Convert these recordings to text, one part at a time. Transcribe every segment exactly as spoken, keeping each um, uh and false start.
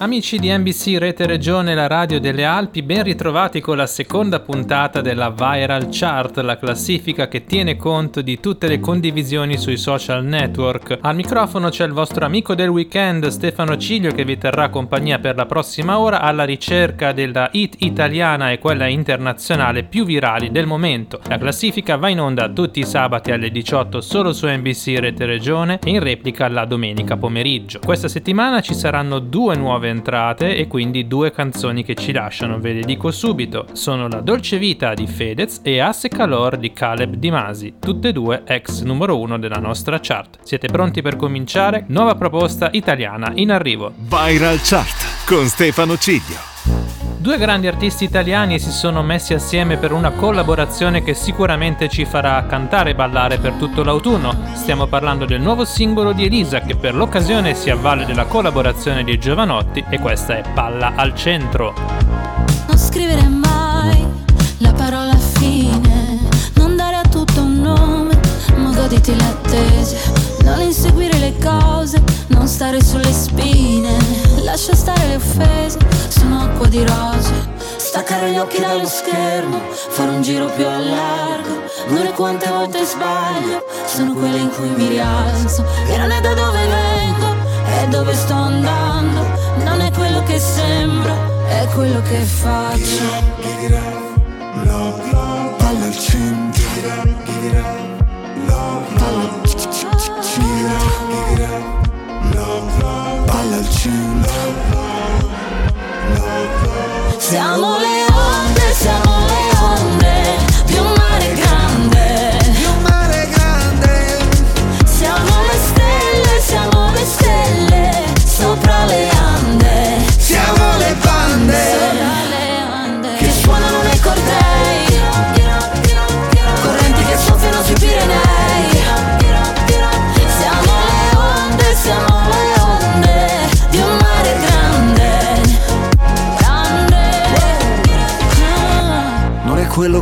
Amici di N B C Rete Regione, la radio delle Alpi, ben ritrovati con la seconda puntata della Viral Chart, la classifica che tiene conto di tutte le condivisioni sui social network. Al microfono c'è il vostro amico del weekend Stefano Ciglio, che vi terrà compagnia per la prossima ora alla ricerca della hit italiana e quella internazionale più virali del momento. La classifica va in onda tutti i sabati alle diciotto solo su N B C Rete Regione e in replica la domenica pomeriggio. Questa settimana ci saranno due nuove entrate e quindi due canzoni che ci lasciano, ve le dico subito. Sono La Dolce Vita di Fedez e Asse Calor di Caleb Di Masi, tutte e due ex numero uno della nostra chart. Siete pronti per cominciare? Nuova proposta italiana in arrivo. Viral Chart con Stefano Ciglio. Due grandi artisti italiani si sono messi assieme per una collaborazione che sicuramente ci farà cantare e ballare per tutto l'autunno. Stiamo parlando del nuovo singolo di Elisa, che per l'occasione si avvale della collaborazione di Jovanotti, e questa è Palla al centro. Non scrivere mai la parola fine, non dare a tutto un nome, ma goditi l'attesa. Non inseguire le cose, non stare sulle spine, lascia stare le offese, sono acqua di rose. Staccare gli occhi dallo schermo, fare un giro più a largo, dire quante volte sbaglio, sono quelle in cui mi rialzo. E non è da dove vengo, è dove sto andando, non è quello che sembra, è quello che faccio. Palla al centro, palla al palla al cielo. Siamo le onde, siamo le onde, più un mare grande, più un mare grande. Siamo le stelle, siamo le stelle, sopra le ande. Siamo le bande, sopra le ande, che suonano nei cordei, correnti che soffiano sui Pirenei. Siamo le onde di un mare grande, grande. Non è quello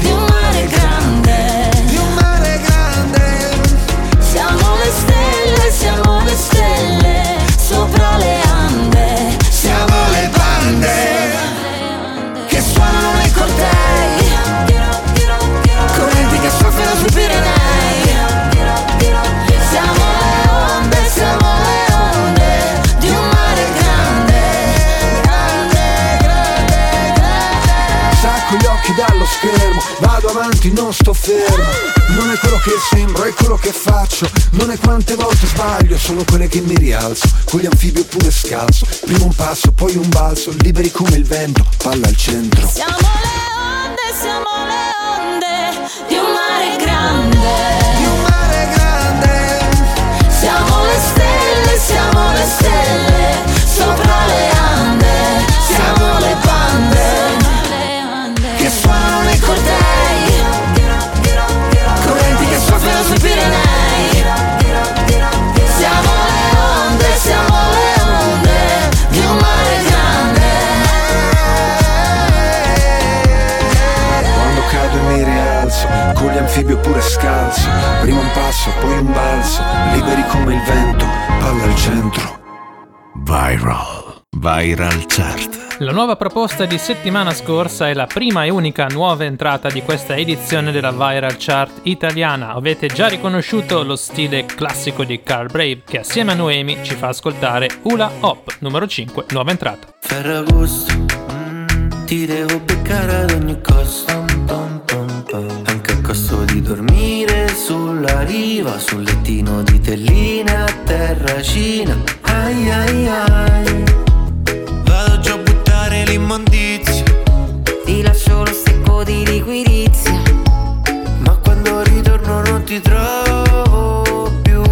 di un mare grande, di un mare grande. Siamo le stelle, siamo le stelle sopra le ande. Siamo le bande che suonano nei cortei, correnti che soffiano sui Pirenei. Dallo schermo, vado avanti, non sto fermo. Non è quello che sembro, è quello che faccio. Non è quante volte sbaglio, sono quelle che mi rialzo. Con gli anfibi oppure scalzo, prima un passo, poi un balzo. Liberi come il vento, palla al centro. Siamo le onde, siamo le onde di un mare grande, di un mare grande. Siamo le stelle, siamo le stelle sopra le ande. Siamo le bande che suonano nei cortei, correnti che soffiano sui Pirenei. Siamo le onde, siamo le onde di un mare grande. Quando cado e mi rialzo, con gli anfibi tibio oppure scalzo, prima un passo, poi un balzo, liberi come il vento, palla al centro. Viral, Viral Chart. La nuova proposta di settimana scorsa è la prima e unica nuova entrata di questa edizione della Viral Chart italiana. Avete già riconosciuto lo stile classico di Carl Brave, che assieme a Noemi ci fa ascoltare Hula Hop, numero cinque, nuova entrata. Ferragosto, mm, ti devo beccare ad ogni costo, pom, pom, pom. Anche a costo di dormire sulla riva, sul lettino di telline a terracina. Ai ai ai, vado già l'immondizia, ti lascio lo secco di liquidizia, ma quando ritorno non ti trovo più.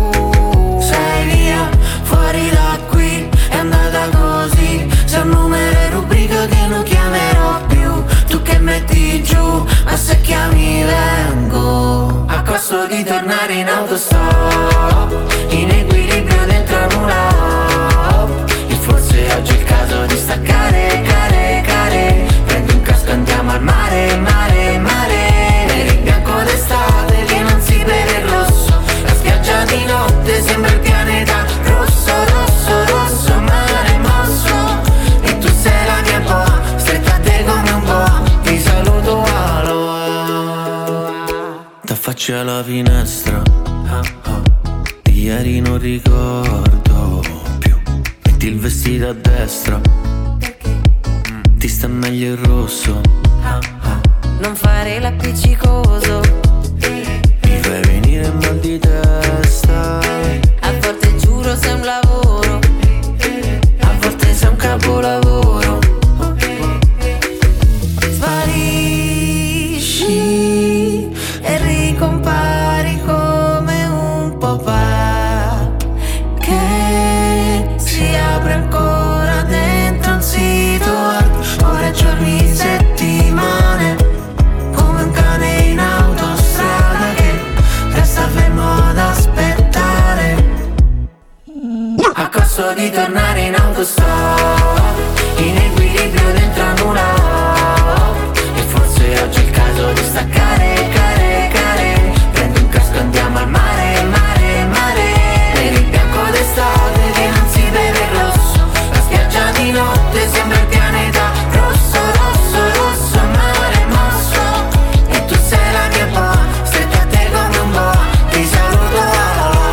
Sei via, fuori da qui, è andata così, sei un numero e rubrica che non chiamerò più. Tu che metti giù, ma se chiami vengo, a costo di tornare in autostop, in equilibrio dentro una hop. E forse oggi è il caso di staccare, care, care. Prendi un casco e andiamo al mare, mare, mare. Nel bianco d'estate che non si vede il rosso, la spiaggia di notte sembra il pianeta rosso, rosso, rosso, mare mosso. E tu sei la mia boa, stretta a te come un boa, ti saluto aloha. T'affacci alla finestra, ah, ah. Di ieri non ricordo. Il vestito a destra, mm, ti sta meglio il rosso, ah, ah. Non fare l'appiccicoso, eh, eh. Mi fai venire il mal di testa, eh, eh. A volte giuro sei un lavoro, eh, eh. A volte sei un capolavoro, eh, eh. Sparisci e ricompari come un papà. Ancora dentro un sito, ore, giorni, settimane, come un cane in autostrada che resta fermo ad aspettare, a costo di tornare in autostrada, in equilibrio dentro a nulla. E forse oggi è il caso di staccare, care, care. Prendi un casco e andiamo al mare, mare, mare. Per il bianco d'estate che non si vede il rosso, di notte sembra il pianeta rosso, rosso, rosso, mare mosso. E tu sei la mia boa, stretta a te come un boa, ti saluto aloha.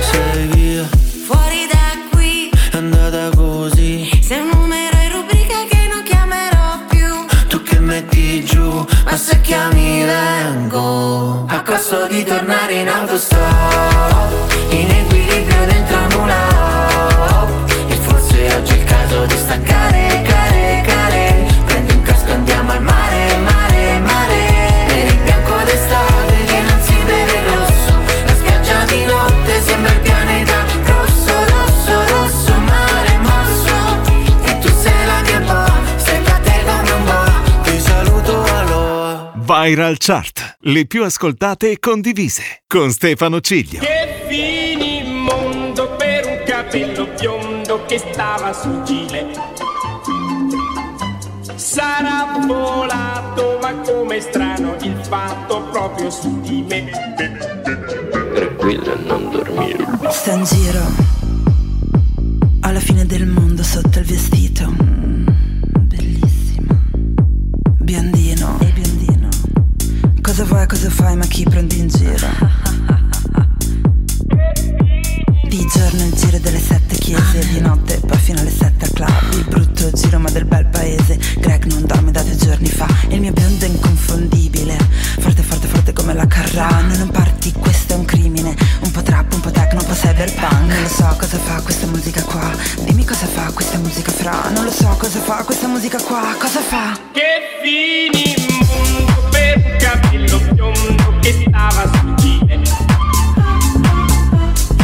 Sei via, fuori da qui, è andata così, sei un numero in rubrica che non chiamerò più. Metti giù, ma se chiami vengo, a costo di tornare in autostop, in equilibrio dentro a nulla. E forse oggi è il caso di staccare, care, care. Prendi un casco e andiamo al mare, mare, mare. Per il bianco d'estate che non si vede il rosso, la spiaggia di notte sembra il pianeta rosso, rosso, rosso, mare mosso. E tu sei la mia boa, stretta a te come un boa. Viral Chart, le più ascoltate e condivise, con Stefano Ciglio. Che finimondo per un capello biondo che stava sul gilet. Sarà volato, ma com'è strano il fatto proprio su di me. Tranquilla, non dormire. Sta in giro, alla fine del mondo sotto il vestito. Bellissima. Biondino. E biondino. Cosa vuoi, cosa fai, ma chi prendi in giro? Di giorno il giro delle sette chiese, di notte poi fino alle sette al club. Il brutto giro ma del bel paese, Greg non dorme da due giorni fa. E il mio biondo è inconfondibile, forte forte forte come la Carrà. Noi non parti, questo è un crimine, un po' trap, un po' techno, un po' cyberpunk. Non lo so cosa fa questa musica qua, dimmi cosa fa questa musica fra. Non lo so cosa fa questa musica qua, cosa fa? Che finimondo per capello biondo che stava sul gilet.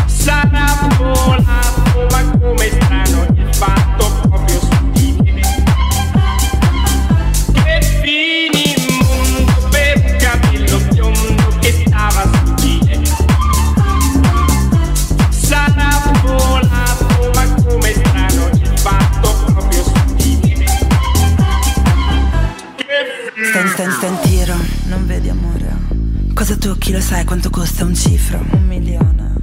Sarà volato, ma com'è strano il fatto proprio su di me. Che finimondo per un capello biondo che stava sul gilet. cosa tocchi lo sai quanto costa un cifro? Un milione.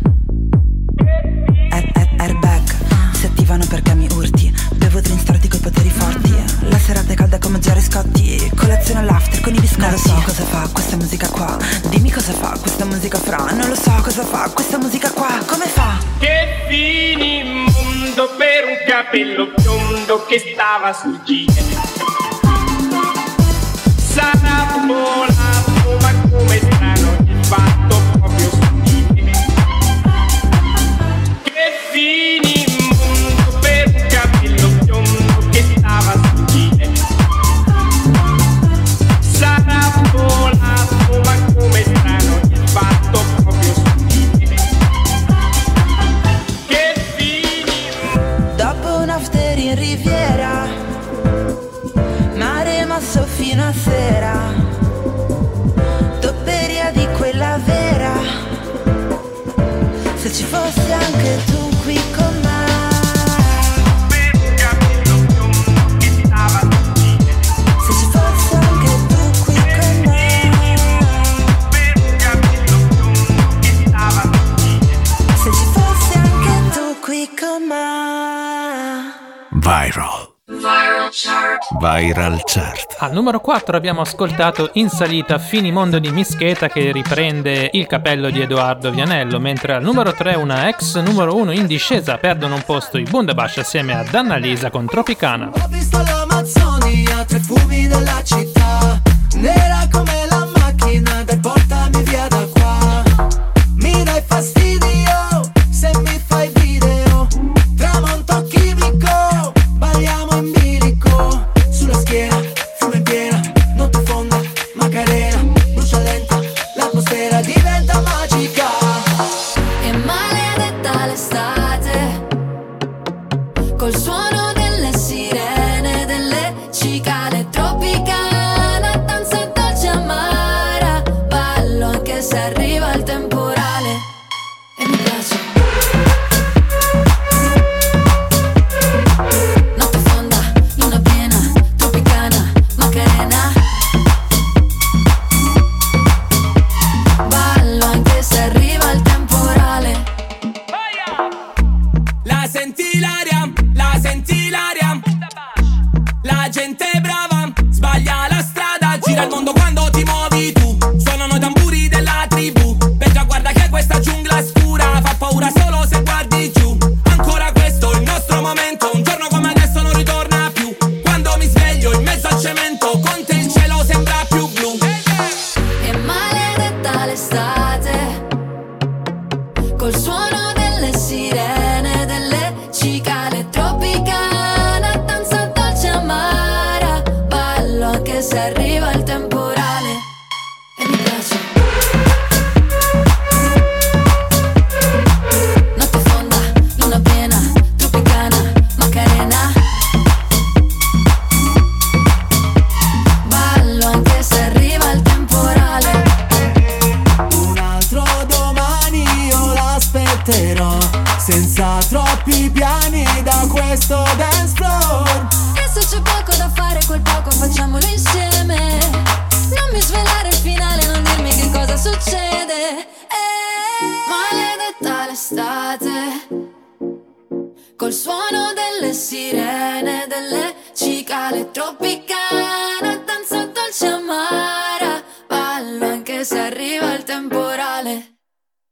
Air, air, airbag, si attivano perché mi urti. Bevo drink storti coi poteri forti. La serata è calda come Jerry Scotti. Colazione all'after con i biscotti. Non lo so cosa fa questa musica qua. Dimmi cosa fa questa musica fra. Non lo so cosa fa questa musica qua. Come fa? Che fini in mondo per un capello biondo che stava sul G. Sarà volato, ma come strano il fatto proprio su di me. Che fini mondo per un capello biondo che stava su di me. Sarà volato, ma come strano il fatto proprio su di me. Che fini. Dopo un after in Riviera, mare masso fino a sera. Ci fossi anche tu qui con me. Per un capello biondo che stava su di me. Se ci fossi anche tu qui con me. Per un capello biondo che stava su di me. Se ci fossi anche tu qui con me. Viral. Viral Chart. Viral Chart. Al numero quattro abbiamo ascoltato in salita Finimondo di Mischèta, che riprende Il capello di Edoardo Vianello, mentre al numero tre una ex numero uno in discesa, perdono un posto i Bundabash assieme ad Annalisa con Tropicana. Ho visto l'Amazzonia, tre fumi della città, nera come la macchina del portami via da qua. Mi dai fastidio se mi fai video, tramonto chimico. Balliamo in bilico, sulla schiena, fumo in piena, notte fonda, Macarena, brucia lenta, l'atmosfera diventa magica. E maledetta l'estate, col suono delle sirene, delle cicale tropicana, danza dolce amara, ballo anche se arriva il temporale.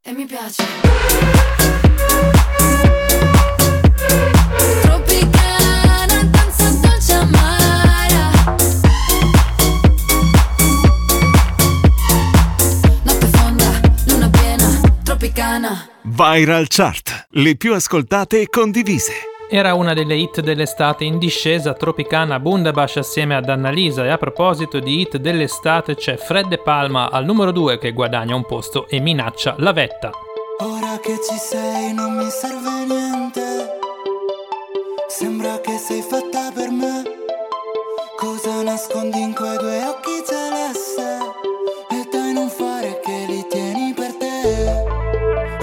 E mi piace. Viral Chart, le più ascoltate e condivise. Era una delle hit dell'estate in discesa, Tropicana, Bundabash assieme ad Annalisa. E a proposito di hit dell'estate c'è Fred De Palma al numero due che guadagna un posto e minaccia la vetta. Ora che ci sei non mi serve niente, sembra che sei fatta per me. Cosa nascondi in quei due occhi celeste? E dai non fare che li tieni per te.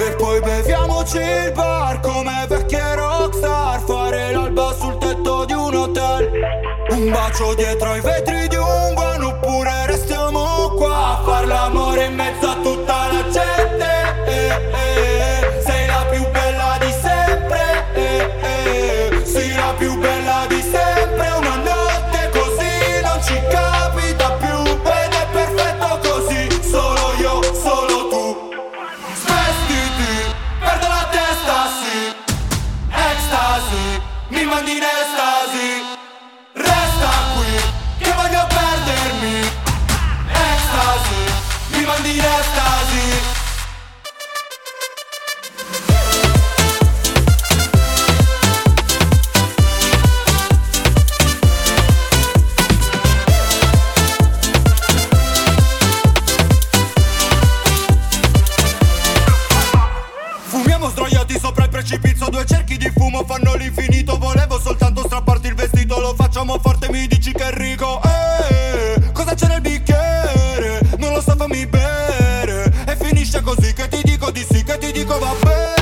E poi beviamoci il bar come vecchie rockstar, fare l'alba sul tetto di un hotel. Un bacio dietro ai vetri di un van, oppure restiamo qua a far l'amore in mezzo a tutti. parte mi dici che è ricco. Eh, cosa c'è nel bicchiere? Non lo so, fammi bere. E finisce così che ti dico di sì, che ti dico va bene.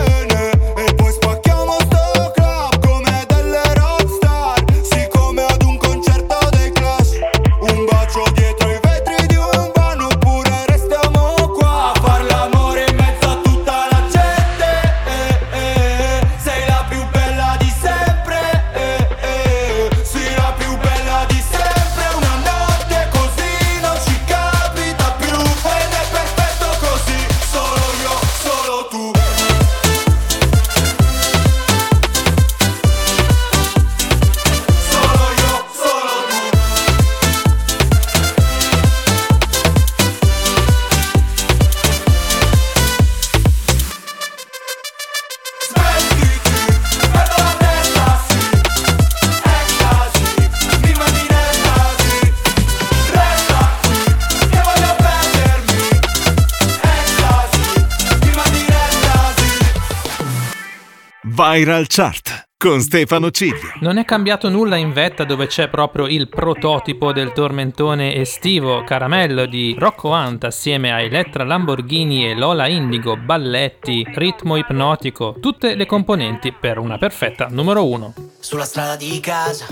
Viral Chart con Stefano Ciglio. Non è cambiato nulla in vetta, dove c'è proprio il prototipo del tormentone estivo, Caramello di Rocco Hunt assieme a Elettra Lamborghini e Lola Indigo, balletti, ritmo ipnotico, tutte le componenti per una perfetta numero uno. Sulla strada di casa,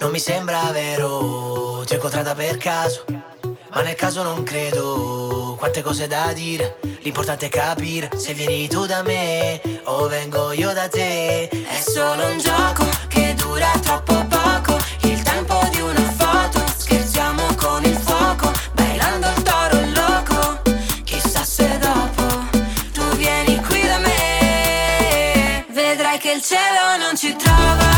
non mi sembra vero, ti ho incontrata per caso, ma nel caso non credo, quante cose da dire, l'importante è capire se vieni tu da me o vengo io da te. È solo un gioco che dura troppo poco, il tempo di una foto, scherziamo con il fuoco, bailando il toro loco, chissà se dopo tu vieni qui da me, vedrai che il cielo non ci trova.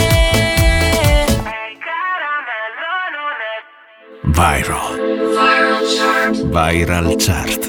Viral Chart.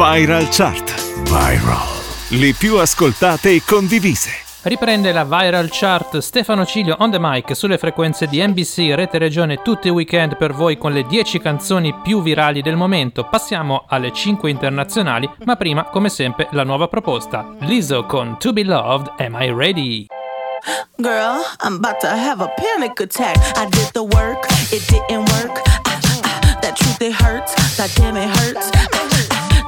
Viral Chart. Viral. Le più ascoltate e condivise. Riprende la Viral Chart Stefano Ciglio on the mic sulle frequenze di N B C Rete Regione tutti i weekend per voi con le dieci canzoni più virali del momento. Passiamo alle cinque internazionali, ma prima, come sempre, la nuova proposta. Lizzo con To Be Loved, Am I Ready? Girl, I'm about to have a panic attack. I did the work, it didn't work. Ah, ah, that truth it hurts, that damn it hurts.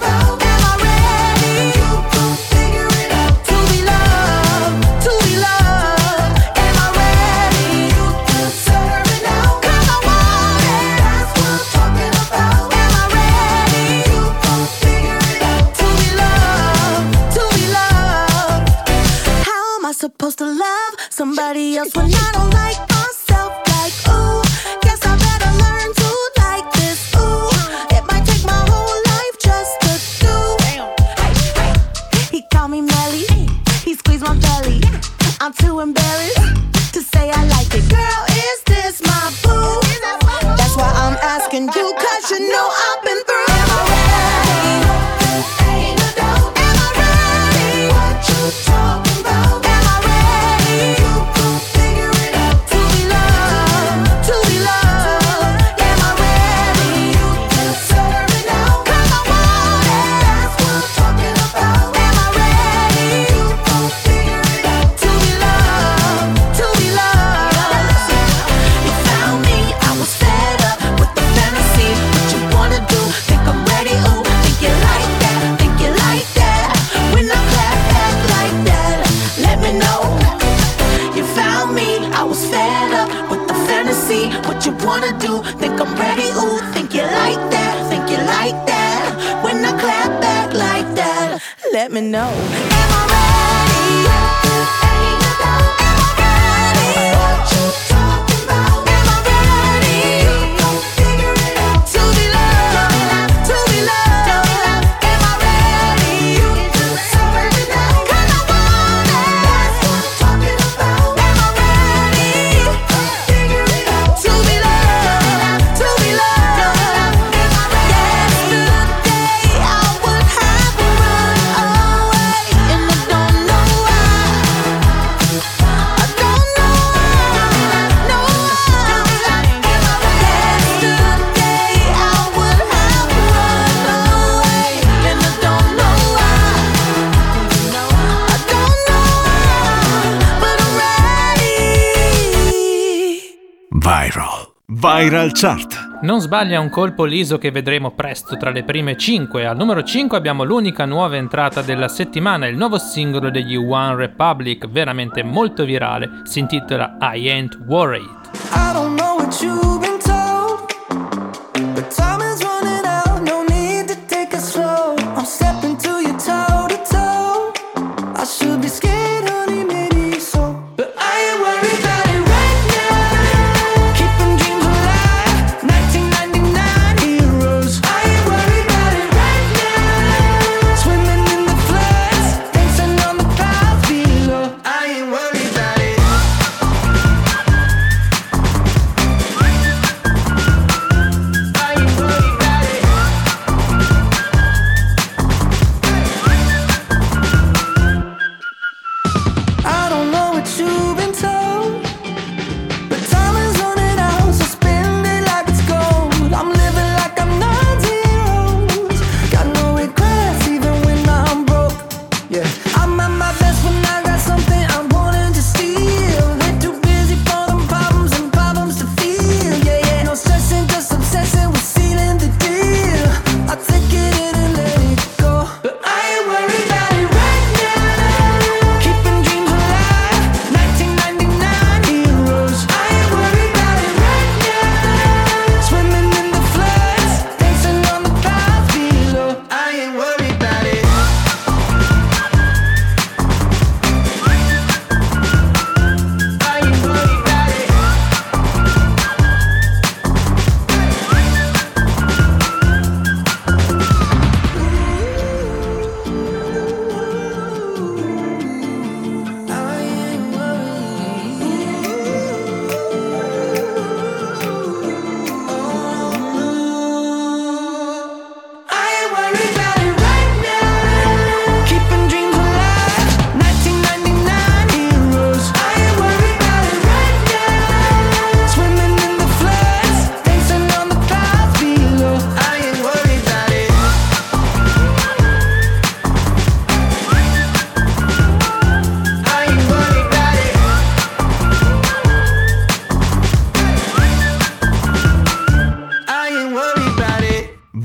about? Am I ready? You can figure it out. To be loved, to be loved. Supposed to love somebody else when I don't like myself. Like, ooh, guess I better learn to like this. Ooh, it might take my whole life just to do. Hey, hey, he called me Melly, he squeezed my belly. I'm too embarrassed to say I like it. Girl, is this my boo? That's why I'm asking you, 'cause you know I've been through. Am I ready? Ain't no doubt. Am I ready? What you talking about? Let me know. Am I ready? Ain't no doubt. Am I ready? What you talking about? Am I ready? You gon' figure it out. To be loved, to be loved. Am I ready? You deserve it now. 'Cause I want it. That's what I'm talking about. Am I ready? You gon' figure it out. To be loved, to be loved. Am I ready? Yesterday I would have run. Viral. Viral Chart. Non sbaglia un colpo Lizzo, che vedremo presto tra le prime cinque. Al numero cinque abbiamo l'unica nuova entrata della settimana, il nuovo singolo degli One Republic, veramente molto virale. Si intitola I Ain't Worried. I don't know what you've been told, but time is running out, no need to take it slow. I'm stepping to you toe to toe. I should be scared, honey, maybe so. But I ain't worried about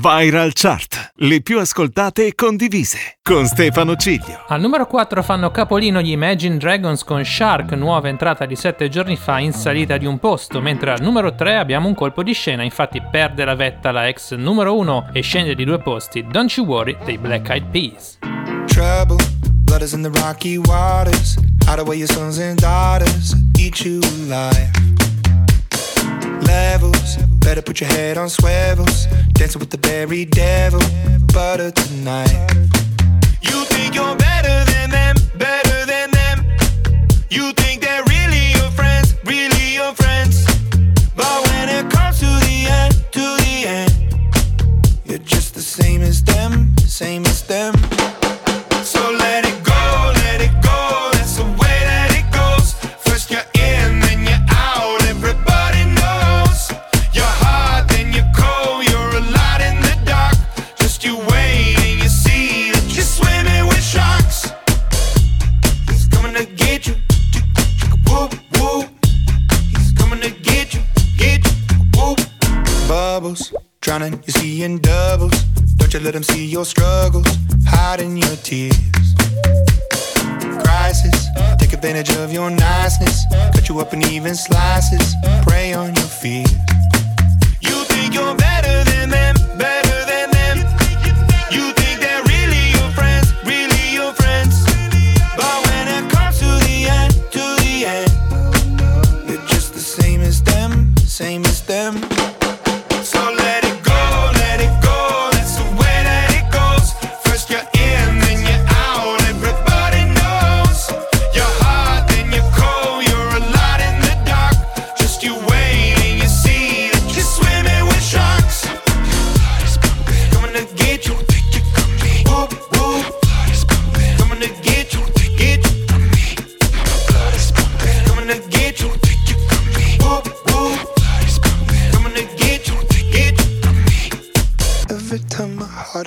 Viral Chart, le più ascoltate e condivise, con Stefano Ciglio. Al numero quattro fanno capolino gli Imagine Dragons con Shark, nuova entrata di sette giorni fa, in salita di un posto, mentre al numero tre abbiamo un colpo di scena, infatti perde la vetta la ex numero uno e scende di due posti, Don't You Worry dei Black Eyed Peas. Trouble, blood is in the rocky waters, out of way your sons and daughters, eat you alive. Levels, better put your head on swivels, dancing with the berry devil, butter tonight. You think you're better than them, better than them. You think they're really your friends, really your friends. But when it comes to the end, to the end, you're just the same as them, same as them. So let it go, let it go, that's the way that it goes. First you're in, then you're out, everybody knows. You're hot, then you're cold, you're a lot in the dark. Just you wait and you see that you're swimming with sharks. He's coming to get you, whoop whoop. He's coming to get you, get you, whoop. Bubbles, drowning, you're seeing doubles. Don't you let him see your struggles, hiding your tears. Crisis, take advantage of your niceness, cut you up in even slices, prey on your fears. You think you're better than them, better than them. You think they're really your friends, really your friends. But when it comes to the end, to the end, you're just the same as them, same as them. So let it go, let it go, that's the way that it goes. First you're in, then you're out, everybody knows. You're hot, then you're cold, you're a lot in the dark. Just you wait and you see that you're swimming with sharks. Coming to get you, whoop whoop. Coming to get you, get you. Coming to get you, whoop whoop. Coming to get you, get you. Every time my heart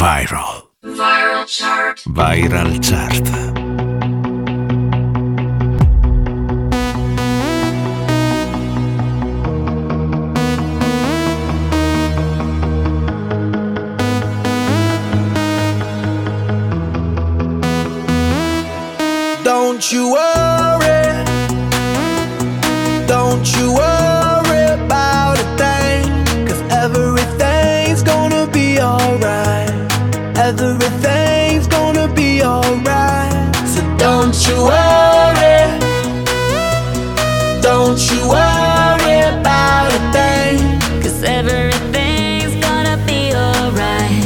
Viral. Viral Chart. Viral Chart. Don't you worry. Don't you worry about a thing, 'cause everything's gonna be alright. Everything's gonna be alright. So don't you worry. Don't you worry about a thing, 'cause everything's gonna be alright.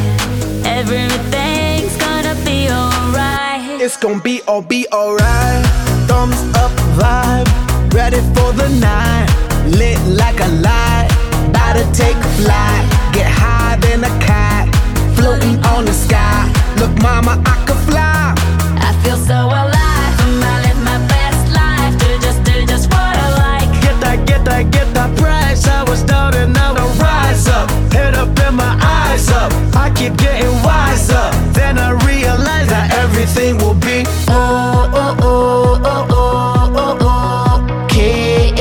Everything's gonna be alright. It's gonna be all be alright. Thumbs up vibe, ready for the night. Lit like a light, about to take flight. Get high than a cat, floating on the sky. Look, mama, I could fly. I feel so alive. I live my best life. Do just, do just what I like. Get that, get that, get that price. I was down and now I rise up. Head up and my eyes up. I keep getting wiser. Then I realize that everything will be oh, oh, oh, oh, oh, oh, okay,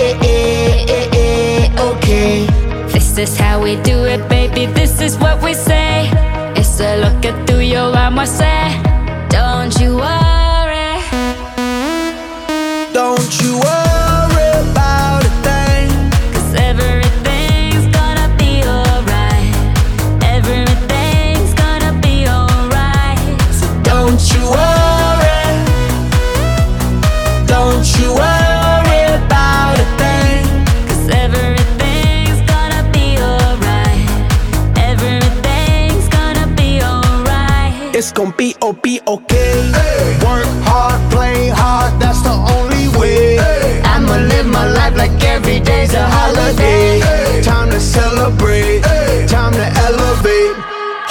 okay. This is how we do it, baby. This is what we say. Se lo que tú y yo vamos a hacer. Don't you worry. Don't you worry about a thing, 'cause everything's gonna be alright. It's gon' be oh, be okay. Hey. Work hard, play hard, that's the only way. Hey. I'ma live my life like every day's a holiday. Hey. Time to celebrate, hey. Time to elevate.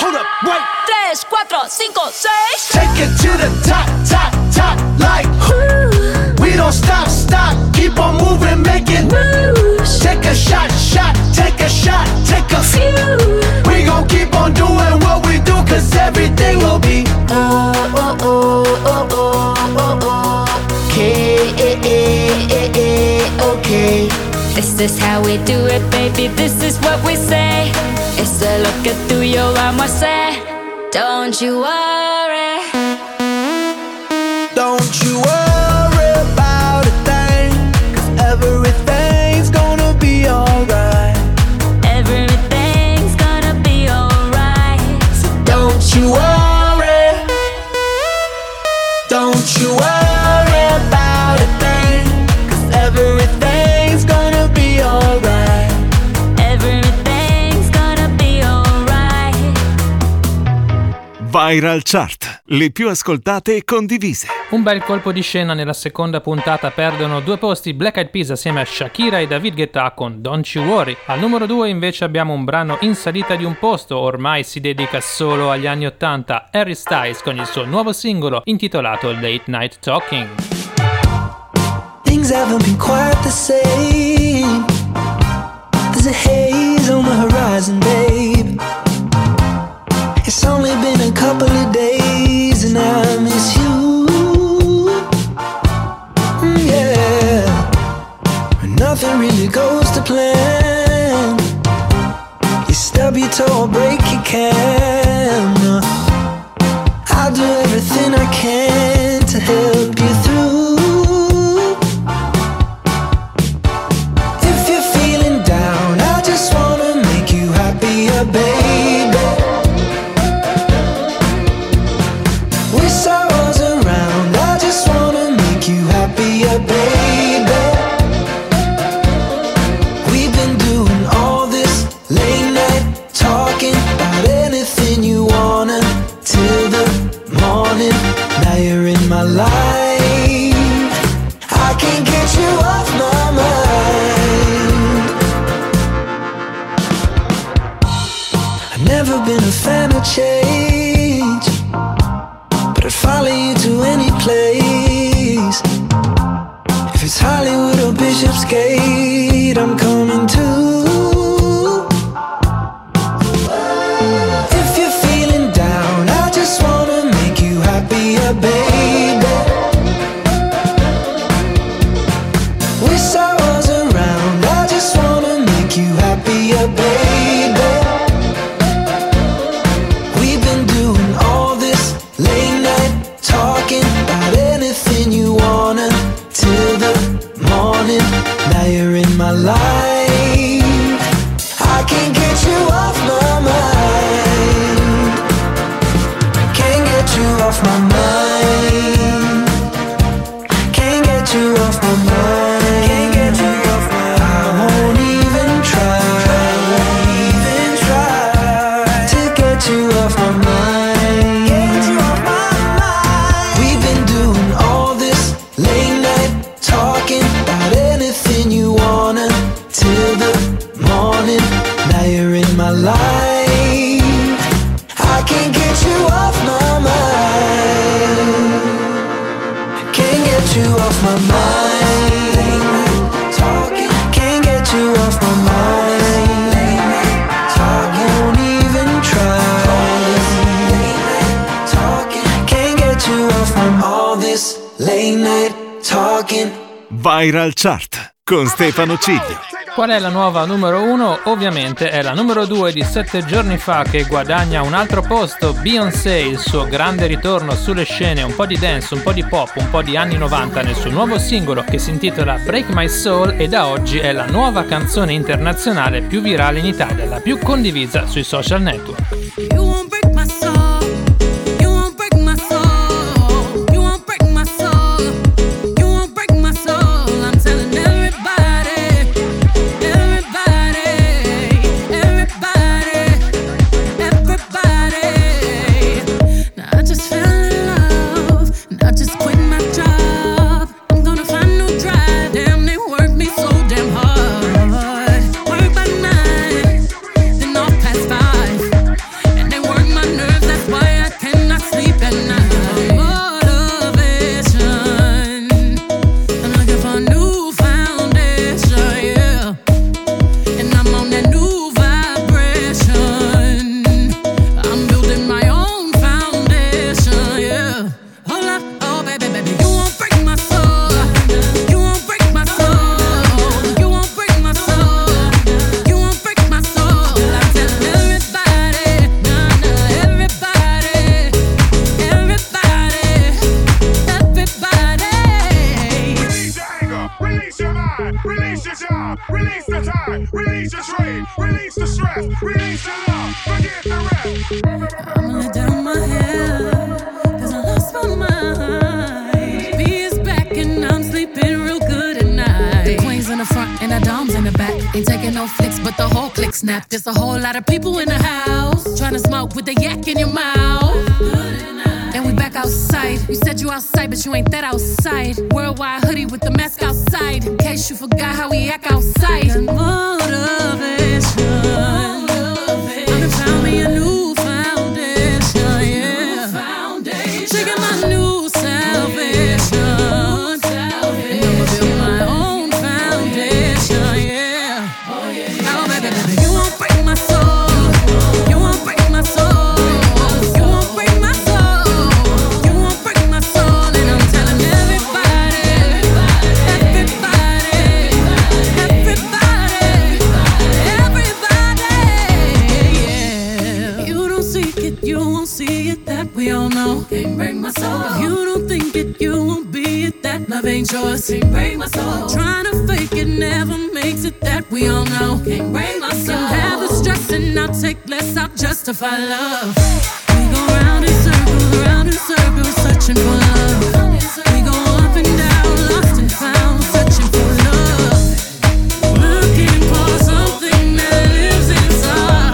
Hold up, wait. Tres, cuatro, cinco, seis. Take it to the top, top, top, like. Ooh. We don't stop, stop, keep on moving, making moves. Take a shot, shot, take a shot, take a few. We gon' keep on doing what we do, cause everything will be oh, oh, oh, oh, oh, oh, okay, eh, eh, eh, eh, okay. This is how we do it, baby, this is what we say. It's a look at tu yo amo say. Don't you worry. Don't you worry about a thing, cause everything's gonna be alright. Don't you worry, don't you worry about a thing, cause everything's gonna be alright. Everything's gonna be alright. Viral Chart, le più ascoltate e condivise. Un bel colpo di scena nella seconda puntata, perdono due posti Black Eyed Peas assieme a Shakira e David Guetta con Don't You Worry. Al numero due invece abbiamo un brano in salita di un posto, ormai si dedica solo agli anni ottanta, Harry Styles con il suo nuovo singolo intitolato Late Night Talking. Things haven't been quite the same. There's a haze on the horizon, babe. It's only been a couple of days and I miss you. Mm, yeah. Nothing really goes to plan. You stub your toe or break your can. I'll do everything I can to help you through. If you're feeling down, I just wanna make you happier, baby. Change, but I'd follow you to any place. If it's Hollywood or Bishop's Gate, I'm coming too. If you're feeling down, I just wanna make you happier, baby. Wish I was around, I just wanna make you happier, baby. Viral Chart con Stefano Ciglio. Qual è la nuova numero uno? Ovviamente è la numero due di sette giorni fa che guadagna un altro posto, Beyoncé, il suo grande ritorno sulle scene, un po' di dance, un po' di pop, un po' di anni novanta nel suo nuovo singolo che si intitola Break My Soul e da oggi è la nuova canzone internazionale più virale in Italia, la più condivisa sui social network. time, release your job, release the time, release your trade, release the stress, release your love, forget the rest. I'm gonna down my head, cause I lost my mind. B is back and I'm sleeping real good at night. The queen's in the front and the dom's in the back. Ain't taking no flicks, but the whole click snap. There's a whole lot of people in the house, trying to smoke with the yak in your mouth. And we back outside. You said you outside, but you ain't that outside. Worldwide hoodie with the mask outside. In case you forgot how we act outside. Got motivation. motivation. I'm gonna find me a new foundation. Yeah. New foundation. Checking my new salvation. salvation. And I'ma build my own foundation. Yeah. Oh, yeah, yeah. Oh, baby, baby, you won't break my soul. You won't break my soul. We all know, can't break my soul. If you don't think it, you won't be it. That love ain't yours, can't break my soul. Trying to fake it never makes it. That we all know, can't break my soul. Can have the stress and I'll take less. I'll justify love. We go round in circles, round in circles, searching for love. We go up and down, lost and found, searching for love. Looking for something that lives inside.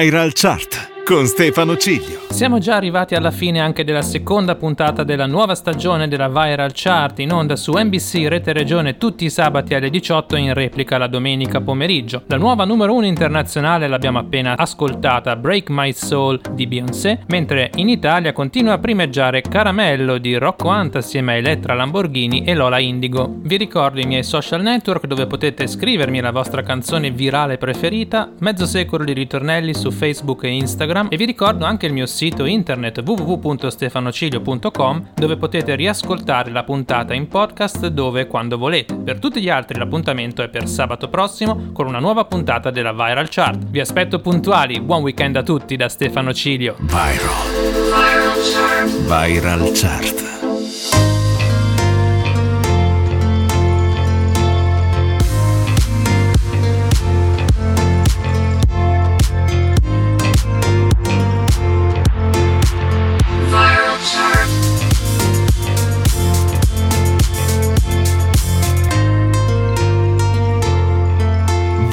Viral Chart con Stefano Ciglio. Siamo già arrivati alla fine anche della seconda puntata della nuova stagione della Viral Chart, in onda su N B C Rete Regione tutti i sabati alle diciotto e in replica la domenica pomeriggio. La nuova numero uno internazionale l'abbiamo appena ascoltata, Break My Soul di Beyoncé, mentre in Italia continua a primeggiare Caramello di Rocco Hunt assieme a Elettra Lamborghini e Lola Indigo. Vi ricordo i miei social network dove potete scrivermi la vostra canzone virale preferita, mezzo secolo di ritornelli su Facebook e Instagram, e vi ricordo anche il mio sito sito internet w w w punto stefano ciglio punto com dove potete riascoltare la puntata in podcast dove e quando volete. Per tutti gli altri l'appuntamento è per sabato prossimo con una nuova puntata della Viral Chart. Vi aspetto puntuali, buon weekend a tutti da Stefano Ciglio. Viral. Viral Chart. Viral Chart.